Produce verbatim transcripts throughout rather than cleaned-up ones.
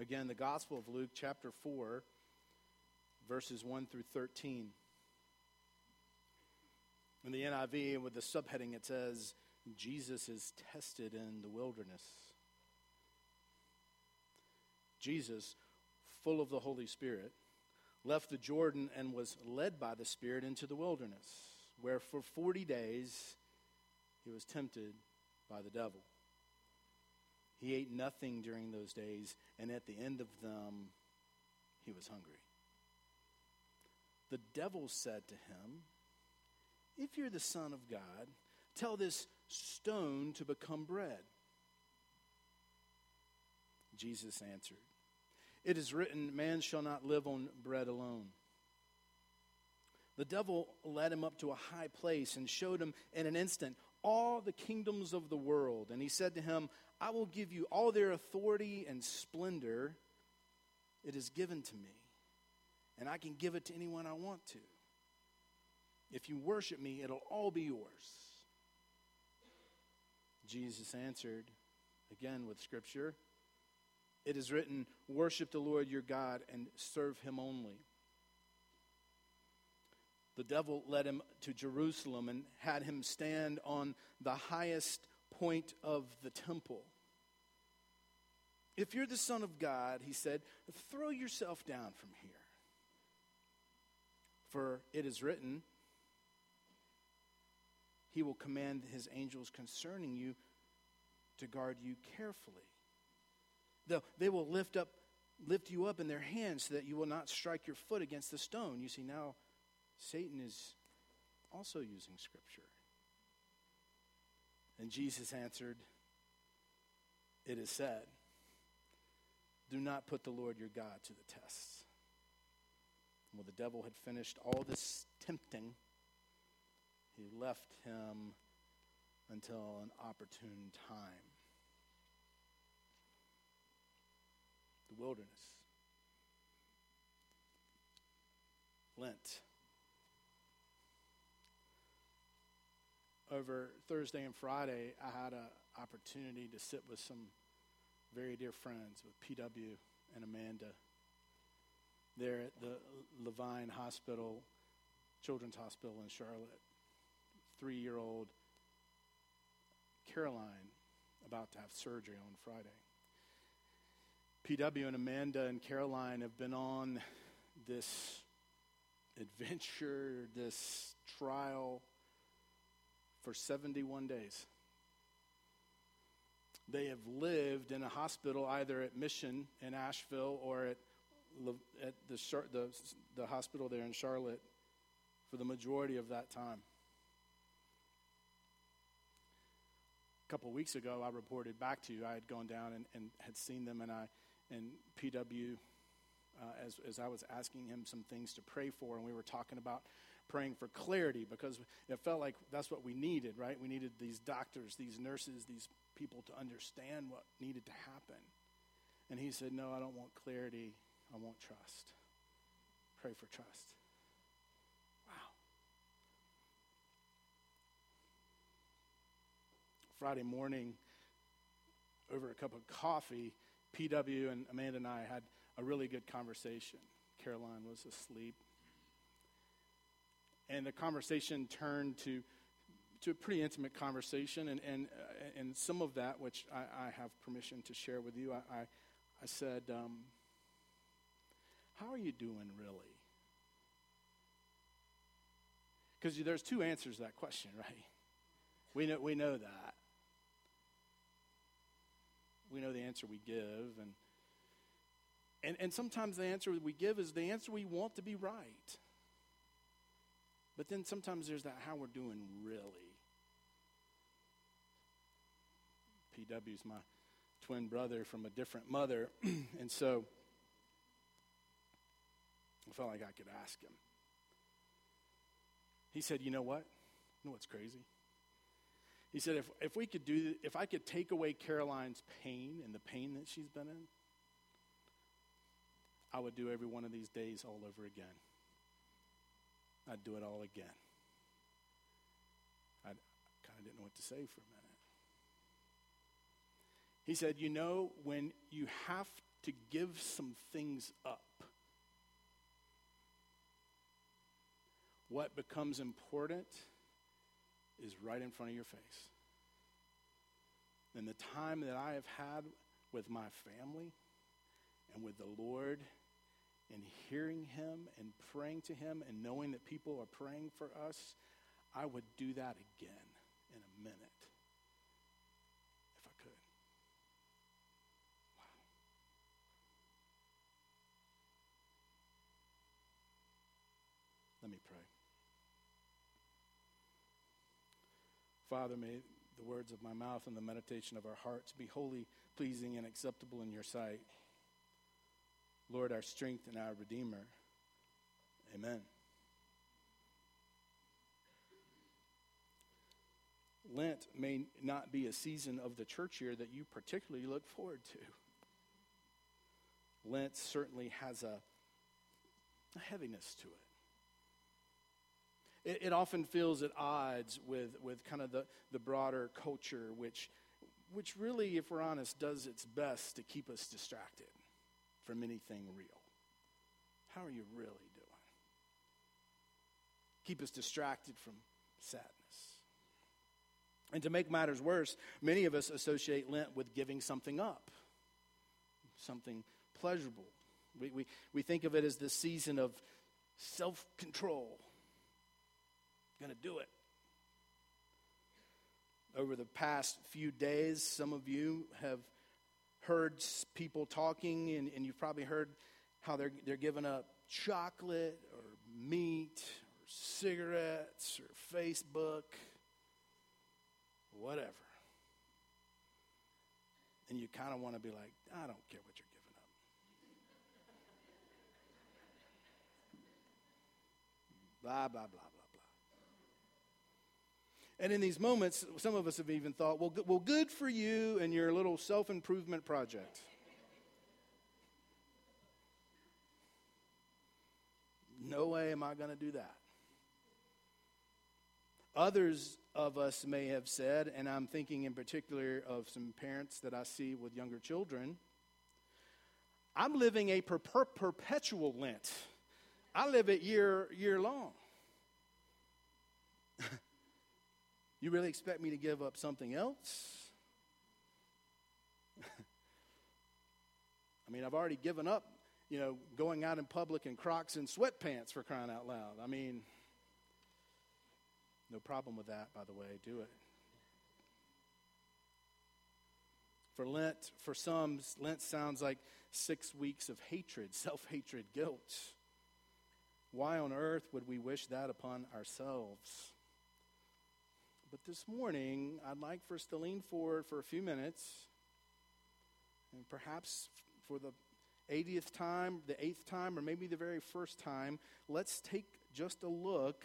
Again, the Gospel of Luke, chapter four, verses one through thirteen. In the N I V, with the subheading, it says, Jesus is tested in the wilderness. Jesus, full of the Holy Spirit, left the Jordan and was led by the Spirit into the wilderness, where for forty days he was tempted by the devil. He ate nothing during those days, and at the end of them, he was hungry. The devil said to him, "If you're the Son of God, tell this stone to become bread." Jesus answered, "It is written, man shall not live on bread alone." The devil led him up to a high place and showed him in an instant all the kingdoms of the world. And he said to him, "I will give you all their authority and splendor. It is given to me, and I can give it to anyone I want to. If you worship me, it'll all be yours." Jesus answered, again with Scripture, "It is written, worship the Lord your God and serve him only." The devil led him to Jerusalem and had him stand on the highest point of the temple. "If you're the Son of God," he said, "throw yourself down from here. For it is written, he will command his angels concerning you to guard you carefully. They will lift up, lift you up in their hands so that you will not strike your foot against the stone." You see, now Satan is also using Scripture. And Jesus answered, "It is said, do not put the Lord your God to the test." When the devil had finished all this tempting, he left him until an opportune time. The wilderness. Lent. Over Thursday and Friday, I had an opportunity to sit with some very dear friends, with P W and Amanda, there at the Levine Hospital, Children's Hospital in Charlotte. Three-year-old Caroline about to have surgery on Friday. P W and Amanda and Caroline have been on this adventure, this trial for seventy-one days. They have lived in a hospital either at Mission in Asheville or at, at the, the, the hospital there in Charlotte for the majority of that time. A couple weeks ago, I reported back to you. I had gone down and, and had seen them, and I and P W, uh, as as I was asking him some things to pray for, and we were talking about praying for clarity, because it felt like that's what we needed, right? We needed these doctors, these nurses, these people to understand what needed to happen. And he said, "No, I don't want clarity. I want trust. Pray for trust." Wow. Friday morning, over a cup of coffee, P W and Amanda and I had a really good conversation. Caroline was asleep. And the conversation turned to to a pretty intimate conversation, and and, uh, and some of that, which I, I have permission to share with you, I I, I said, um, "How are you doing, really?" Because there's two answers to that question, right? We know we know that. We know the answer we give, and and and sometimes the answer we give is the answer we want to be right. But then sometimes there's that how we're doing really. P W's my twin brother from a different mother, and so I felt like I could ask him. He said, "You know what? You know what's crazy?" He said, if if we could do, if I could take away Caroline's pain and the pain that she's been in, I would do every one of these days all over again. I'd do it all again. I kind of didn't know what to say for a minute. He said, "You know, when you have to give some things up. What becomes important is right in front of your face. And the time that I have had with my family and with the Lord and hearing him and praying to him and knowing that people are praying for us, I would do that again in a minute if I could. Wow. Let me pray. Father, may the words of my mouth and the meditation of our hearts be holy, pleasing, and acceptable in your sight. Lord, our strength and our Redeemer. Amen. Lent may not be a season of the church year that you particularly look forward to. Lent certainly has a, a heaviness to it. It, it often feels at odds with, with kind of the, the broader culture, which, which really, if we're honest, does its best to keep us distracted from anything real. How are you really doing? Keep us distracted from sadness. And to make matters worse, many of us associate Lent with giving something up, something pleasurable. We we, we think of it as the season of self-control. Gonna do it. Over the past few days, some of you have heard people talking, and, and you've probably heard how they're they're giving up chocolate or meat or cigarettes or Facebook. Whatever. And you kind of want to be like, I don't care what you're giving up. Blah, blah, blah, blah, blah. And in these moments, some of us have even thought, well, well, good for you and your little self-improvement project. No way am I going to do that. Others of us may have said, and I'm thinking in particular of some parents that I see with younger children, I'm living a per- per- perpetual Lent. I live it year, year long. You really expect me to give up something else? I mean, I've already given up, you know, going out in public in Crocs and sweatpants, for crying out loud. I mean... No problem with that, by the way. Do it. For Lent, for some, Lent sounds like six weeks of hatred, self-hatred, guilt. Why on earth would we wish that upon ourselves? But this morning, I'd like for us to lean forward for a few minutes, and perhaps for the eightieth time, the eighth time, or maybe the very first time, let's take just a look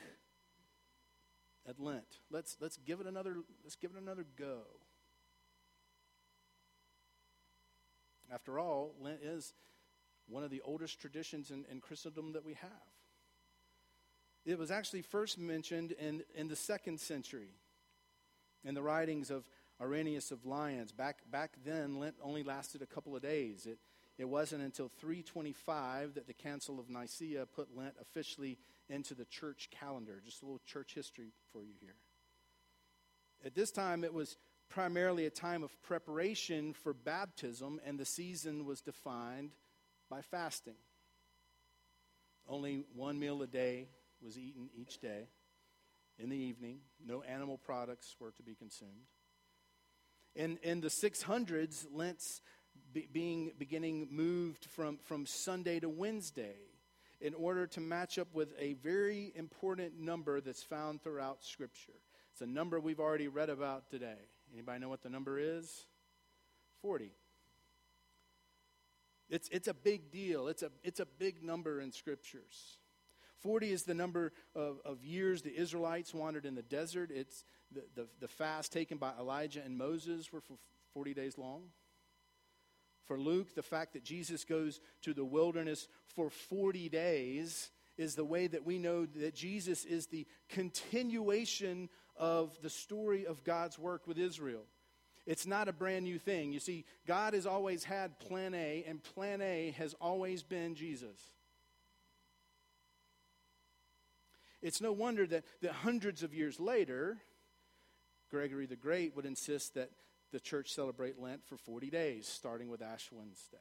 at Lent. Let's let's give it another let's give it another go. After all, Lent is one of the oldest traditions in, in Christendom that we have. It was actually first mentioned in, in the second century in the writings of Arrhenius of Lyons. Back back then, Lent only lasted a couple of days. It it wasn't until three twenty-five that the Council of Nicaea put Lent officially into the church calendar. Just a little church history for you here. At this time, it was primarily a time of preparation for baptism, and the season was defined by fasting. Only one meal a day was eaten each day. In the evening, no animal products were to be consumed. In, in the six hundreds, Lent's be, being beginning moved from, from Sunday to Wednesday, in order to match up with a very important number that's found throughout Scripture. It's a number we've already read about today. Anybody know what the number is? forty. It's it's a big deal. It's a it's a big number in Scriptures. forty is the number of, of years the Israelites wandered in the desert. It's the, the, the fast taken by Elijah and Moses were for forty days long. For Luke, the fact that Jesus goes to the wilderness for forty days is the way that we know that Jesus is the continuation of the story of God's work with Israel. It's not a brand new thing. You see, God has always had plan A, and plan A has always been Jesus. It's no wonder that, that hundreds of years later, Gregory the Great would insist that the church celebrate Lent for forty days, starting with Ash Wednesday.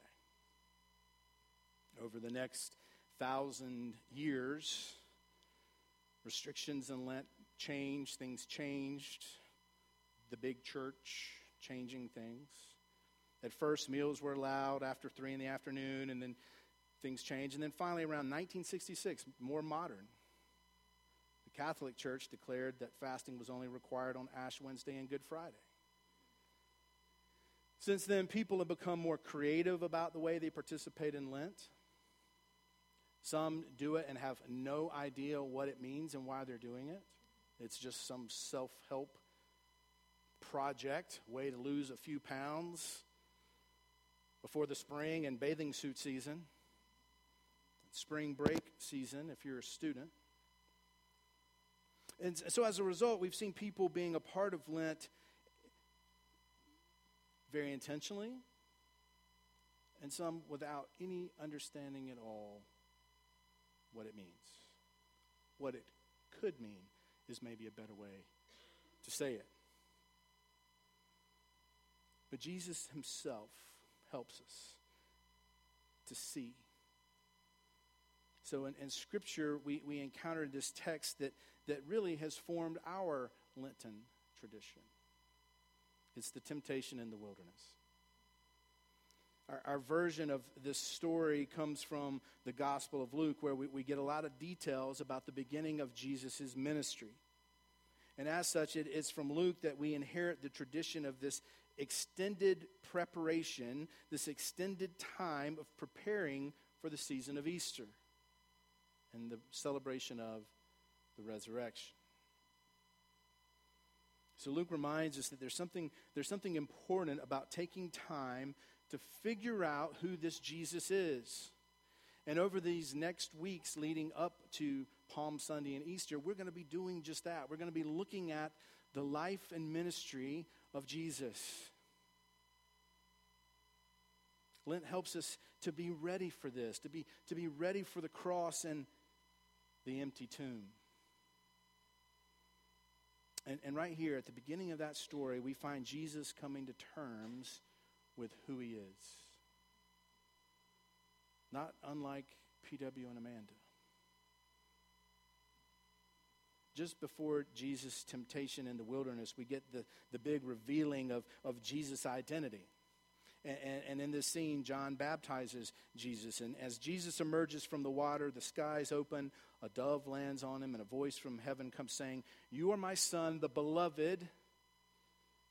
Over the next thousand years, restrictions in Lent changed, things changed. The big church changing things. At first, meals were allowed after three in the afternoon, and then things changed. And then finally, around nineteen sixty-six, more modern, the Catholic Church declared that fasting was only required on Ash Wednesday and Good Friday. Since then, people have become more creative about the way they participate in Lent. Some do it and have no idea what it means and why they're doing it. It's just some self-help project, way to lose a few pounds before the spring and bathing suit season, spring break season if you're a student. And so as a result, we've seen people being a part of Lent very intentionally, and some without any understanding at all what it means. What it could mean is maybe a better way to say it. But Jesus himself helps us to see. So in, in Scripture, we, we encountered this text that, that really has formed our Lenten tradition. It's the temptation in the wilderness. Our, our version of this story comes from the Gospel of Luke, where we, we get a lot of details about the beginning of Jesus' ministry. And as such, it is from Luke that we inherit the tradition of this extended preparation, this extended time of preparing for the season of Easter and the celebration of the resurrection. So Luke reminds us that there's something, there's something important about taking time to figure out who this Jesus is. And over these next weeks leading up to Palm Sunday and Easter, we're going to be doing just that. We're going to be looking at the life and ministry of Jesus. Lent helps us to be ready for this, to be, to be ready for the cross and the empty tomb. And, and right here at the beginning of that story, we find Jesus coming to terms with who he is. Not unlike P W and Amanda. Just before Jesus' temptation in the wilderness, we get the, the big revealing of, of Jesus' identity. And, and, and in this scene, John baptizes Jesus. And as Jesus emerges from the water, the skies open, a dove lands on him, and a voice from heaven comes saying, "You are my son, the beloved.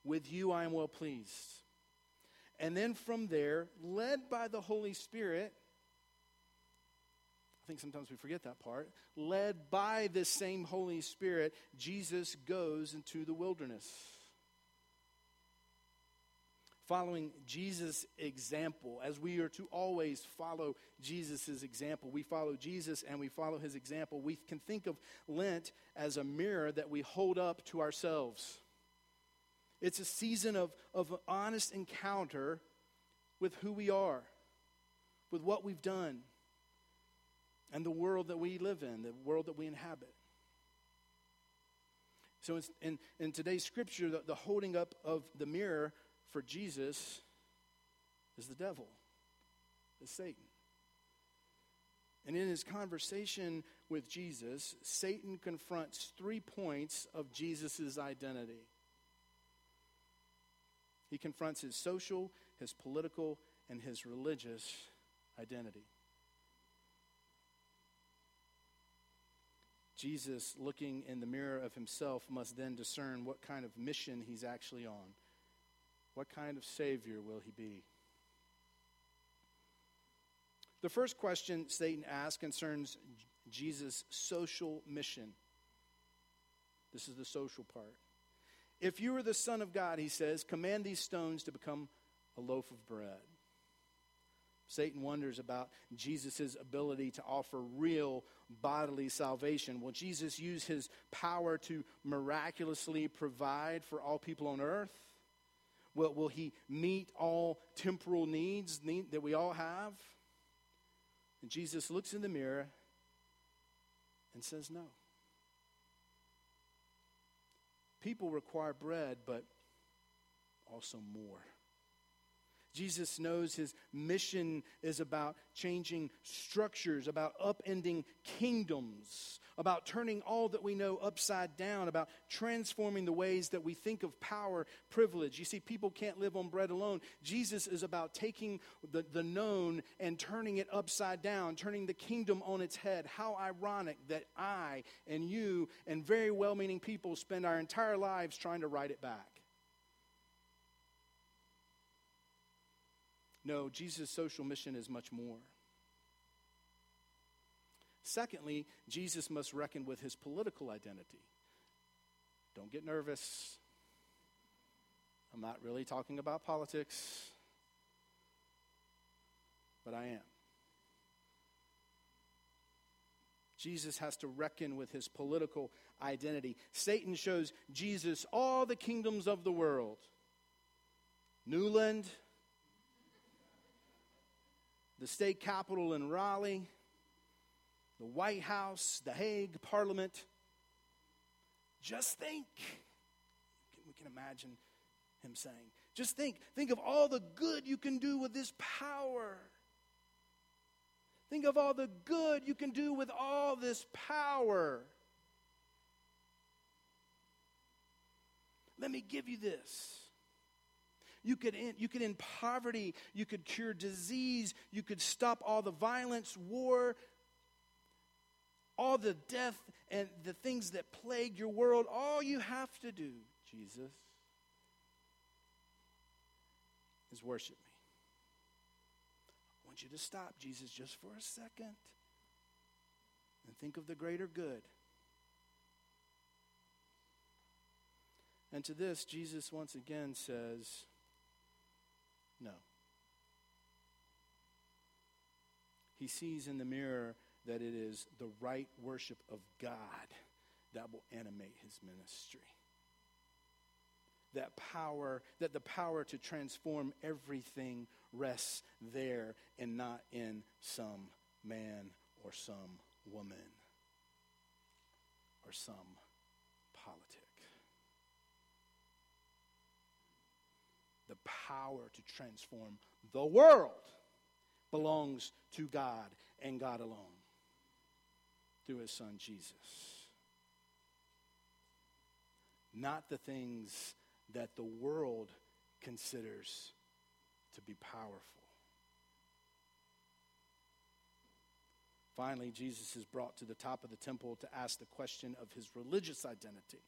With you I am well pleased." And then from there, led by the Holy Spirit, I think sometimes we forget that part. Led by this same Holy Spirit, Jesus goes into the wilderness. Following Jesus' example, as we are to always follow Jesus' example, we follow Jesus and we follow his example. We can think of Lent as a mirror that we hold up to ourselves. It's a season of, of honest encounter with who we are, with what we've done, and the world that we live in, the world that we inhabit. So in, in, in today's scripture, the, the holding up of the mirror for Jesus is the devil, is Satan. And in his conversation with Jesus, Satan confronts three points of Jesus' identity. He confronts his social, his political, and his religious identity. Jesus, looking in the mirror of himself, must then discern what kind of mission he's actually on. What kind of Savior will he be? The first question Satan asks concerns Jesus' social mission. This is the social part. "If you are the Son of God," he says, "command these stones to become a loaf of bread." Satan wonders about Jesus' ability to offer real bodily salvation. Will Jesus use his power to miraculously provide for all people on earth? Will, will he meet all temporal needs need, that we all have? And Jesus looks in the mirror and says no. People require bread, but also more. Jesus knows his mission is about changing structures, about upending kingdoms, about turning all that we know upside down, about transforming the ways that we think of power, privilege. You see, people can't live on bread alone. Jesus is about taking the, the known and turning it upside down, turning the kingdom on its head. How ironic that I and you and very well-meaning people spend our entire lives trying to write it back. No, Jesus' social mission is much more. Secondly, Jesus must reckon with his political identity. Don't get nervous. I'm not really talking about politics, but I am. Jesus has to reckon with his political identity. Satan shows Jesus all the kingdoms of the world. Newland, the state capitol in Raleigh, the White House, the Hague, Parliament. Just think. We can imagine him saying, just think. Think of all the good you can do with this power. Think of all the good you can do with all this power. Let me give you this. You could end, you could end poverty. You could cure disease. You could stop all the violence, war, all the death and the things that plague your world. All you have to do, Jesus, is worship me. I want you to stop, Jesus, just for a second and think of the greater good. And to this, Jesus once again says, no. He sees in the mirror that it is the right worship of God that will animate his ministry. That power, that the power to transform everything rests there and not in some man or some woman or some politic. The power to transform the world belongs to God and God alone through his son Jesus. Not the things that the world considers to be powerful. Finally, Jesus is brought to the top of the temple to ask the question of his religious identity.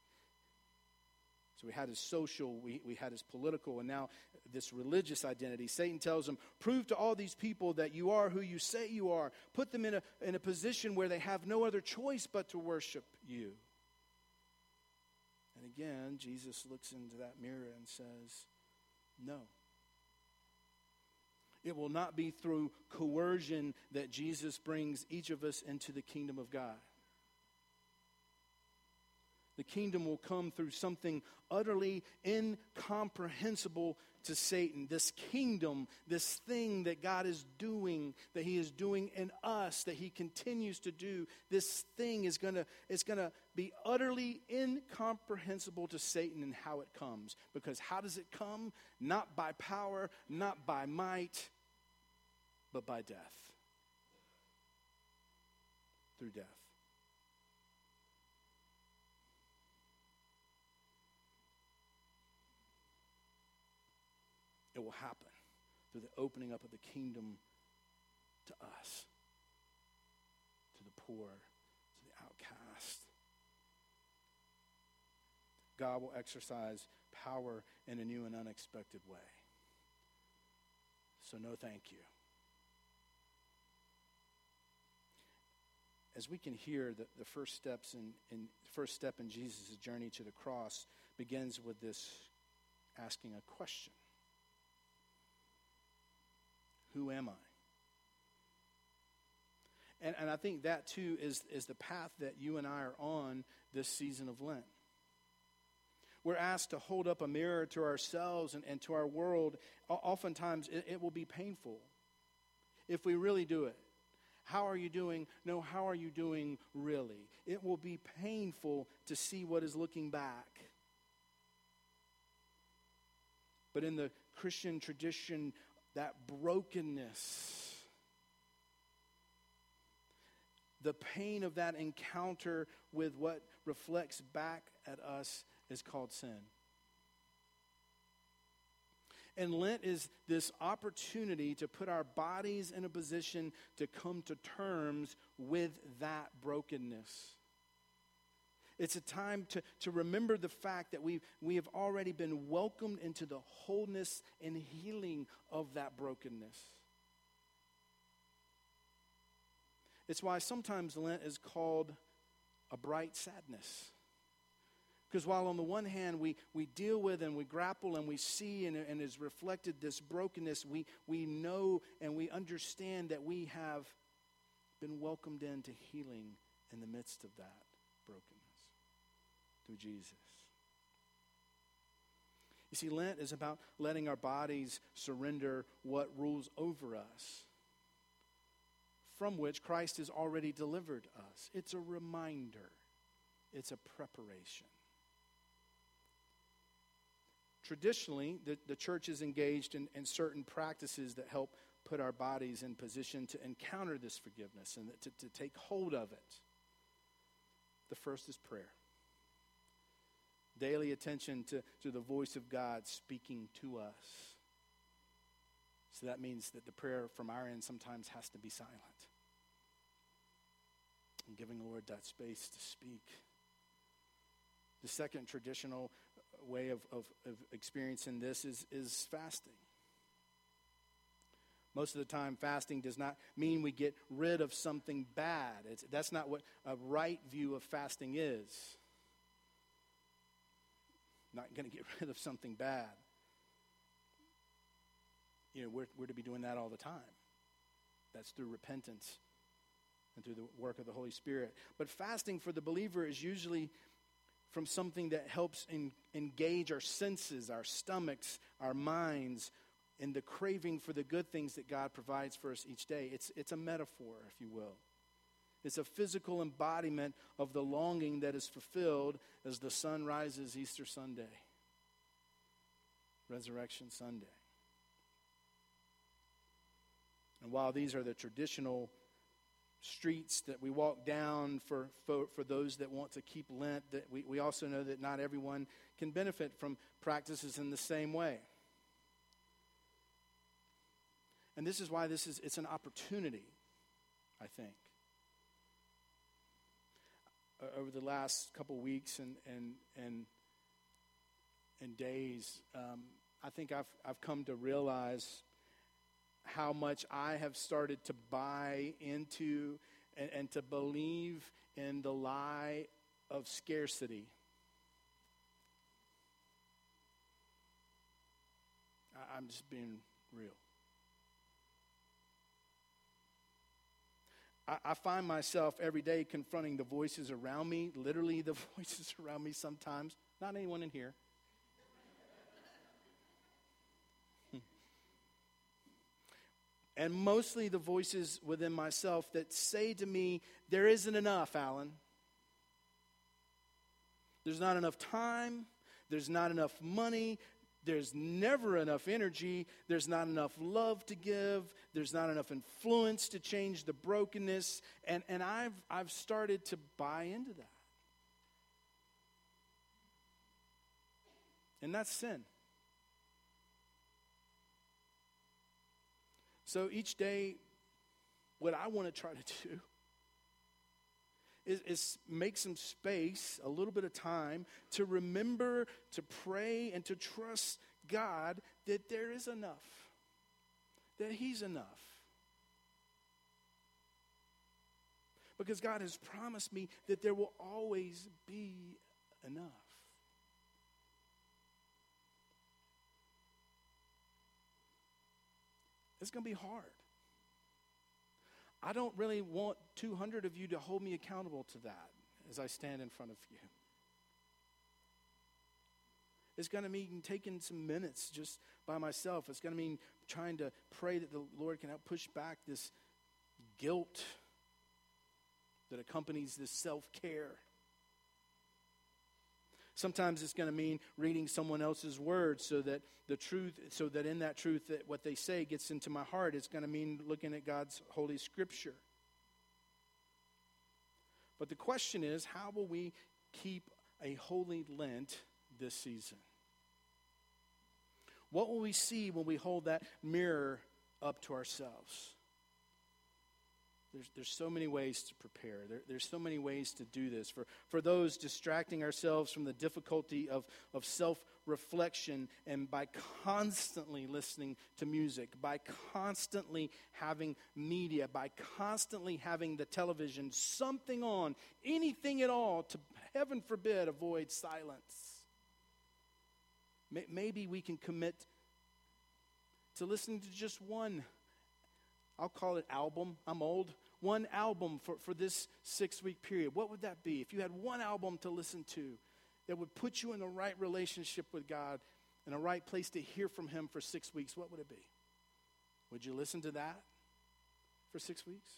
So we had his social, we, we had his political, and now this religious identity. Satan tells him, prove to all these people that you are who you say you are. Put them in a, in a position where they have no other choice but to worship you. And again, Jesus looks into that mirror and says, no. It will not be through coercion that Jesus brings each of us into the kingdom of God. The kingdom will come through something utterly incomprehensible to Satan. This kingdom, this thing that God is doing, that he is doing in us, that he continues to do, this thing is going to it's going to be utterly incomprehensible to Satan in how it comes. Because how does it come? Not by power, not by might, but by death. Through death. It will happen through the opening up of the kingdom to us, to the poor, to the outcast. God will exercise power in a new and unexpected way. So no thank you. As we can hear, the, the first steps in, in first step in Jesus' journey to the cross begins with this asking a question. Who am I? And and I think that too is, is the path that you and I are on this season of Lent. we're asked to hold up a mirror to ourselves and, and to our world, oftentimes it, it will be painful if we really do it. How are you doing? No, how are you doing really? It will be painful to see what is looking back. But in the Christian tradition, that brokenness, the pain of that encounter with what reflects back at us is called sin. And Lent is this opportunity to put our bodies in a position to come to terms with that brokenness. It's a time to, to remember the fact that we we have already been welcomed into the wholeness and healing of that brokenness. It's why sometimes Lent is called a bright sadness. Because while on the one hand we, we deal with and we grapple and we see and, and is reflected this brokenness, we, we know and we understand that we have been welcomed into healing in the midst of that brokenness through Jesus. You see, Lent is about letting our bodies surrender what rules over us, from which Christ has already delivered us. It's a reminder. It's a preparation. Traditionally, the, the church is engaged in, in certain practices that help put our bodies in position to encounter this forgiveness and to, to take hold of it. The first is prayer. Daily attention to, to the voice of God speaking to us. So that means that the prayer from our end sometimes has to be silent. And giving the Lord that space to speak. The second traditional way of, of, of experiencing this is, is fasting. Most of the time, fasting does not mean we get rid of something bad. It's, that's not what a right view of fasting is. Not going to get rid of something bad. You know, we're, we're to be doing that all the time. That's through repentance and through the work of the Holy Spirit. But fasting for the believer is usually from something that helps in, engage our senses, our stomachs, our minds, and the craving for the good things that God provides for us each day. It's, it's a metaphor, if you will. It's a physical embodiment of the longing that is fulfilled as the sun rises Easter Sunday, Resurrection Sunday. And while these are the traditional streets that we walk down for for, for those that want to keep Lent, that we, we also know that not everyone can benefit from practices in the same way. And this is why this is it's an opportunity, I think. Over the last couple weeks and and and, and days, um, I think I've I've come to realize how much I have started to buy into and, and to believe in the lie of scarcity. I, I'm just being real. I, I find myself every day confronting the voices around me, literally the voices around me sometimes, not anyone in here. And mostly the voices within myself that say to me, there isn't enough, Alan. There's not enough time. There's not enough money. There's never enough energy. There's not enough love to give. There's not enough influence to change the brokenness. And, and I've, I've started to buy into that. And that's sin. So each day, what I want to try to do is, is make some space, a little bit of time, to remember, to pray, and to trust God that there is enough, that He's enough. Because God has promised me that there will always be enough. It's going to be hard. I don't really want two hundred of you to hold me accountable to that as I stand in front of you. It's going to mean taking some minutes just by myself. It's going to mean trying to pray that the Lord can help push back this guilt that accompanies this self-care. Sometimes it's going to mean reading someone else's words so that the truth, so that in that truth that what they say gets into my heart. It's going to mean looking at God's holy scripture. But the question is, how will we keep a holy Lent this season? What will we see when we hold that mirror up to ourselves? There's, there's so many ways to prepare. There, there's so many ways to do this. For, for those distracting ourselves from the difficulty of, of self-reflection, and by constantly listening to music, by constantly having media, by constantly having the television, something on, anything at all, to, heaven forbid, avoid silence. Maybe we can commit to listening to just one, I'll call it album, I'm old, one album for, for this six-week period. What would that be? If you had one album to listen to that would put you in the right relationship with God and a right place to hear from him for six weeks, what would it be? Would you listen to that for six weeks?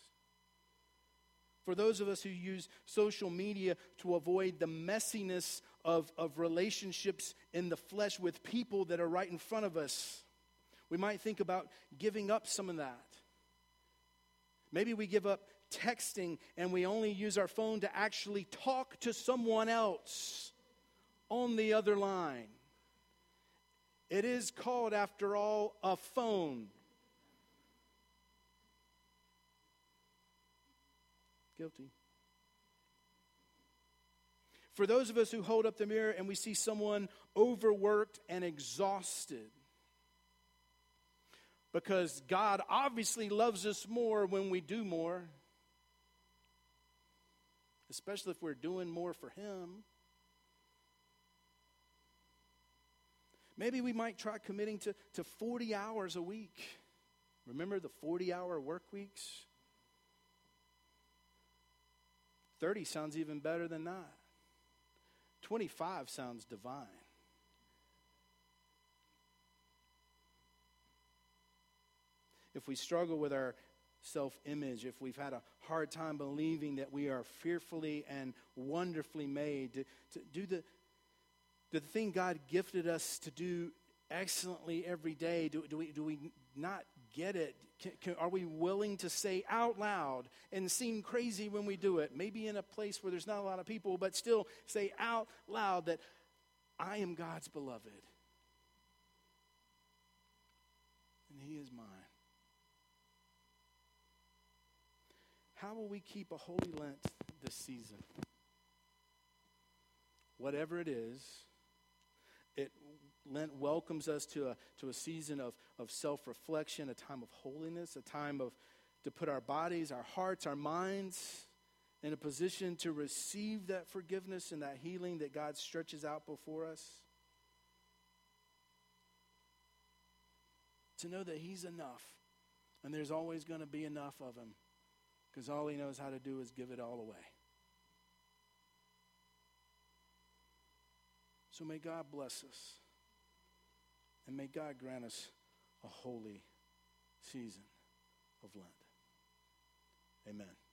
For those of us who use social media to avoid the messiness of, of relationships in the flesh with people that are right in front of us, we might think about giving up some of that. Maybe we give up texting and we only use our phone to actually talk to someone else on the other line. It is called, after all, a phone. Guilty. For those of us who hold up the mirror and we see someone overworked and exhausted, because God obviously loves us more when we do more, especially if we're doing more for him. Maybe we might try committing to, to forty hours a week. Remember the forty-hour work weeks? thirty sounds even better than that. twenty-five sounds divine. If we struggle with our self-image, if we've had a hard time believing that we are fearfully and wonderfully made, to, to do the, the thing God gifted us to do excellently every day, do, do we do we not get it? Can, can, are we willing to say out loud and seem crazy when we do it? Maybe in a place where there's not a lot of people, but still say out loud that I am God's beloved and he is mine. How will we keep a holy Lent this season? Whatever it is, it Lent welcomes us to a to a season of, of self-reflection, a time of holiness, a time of to put our bodies, our hearts, our minds in a position to receive that forgiveness and that healing that God stretches out before us. To know that he's enough, and there's always going to be enough of him, because all he knows how to do is give it all away. So may God bless us. And may God grant us a holy season of Lent. Amen.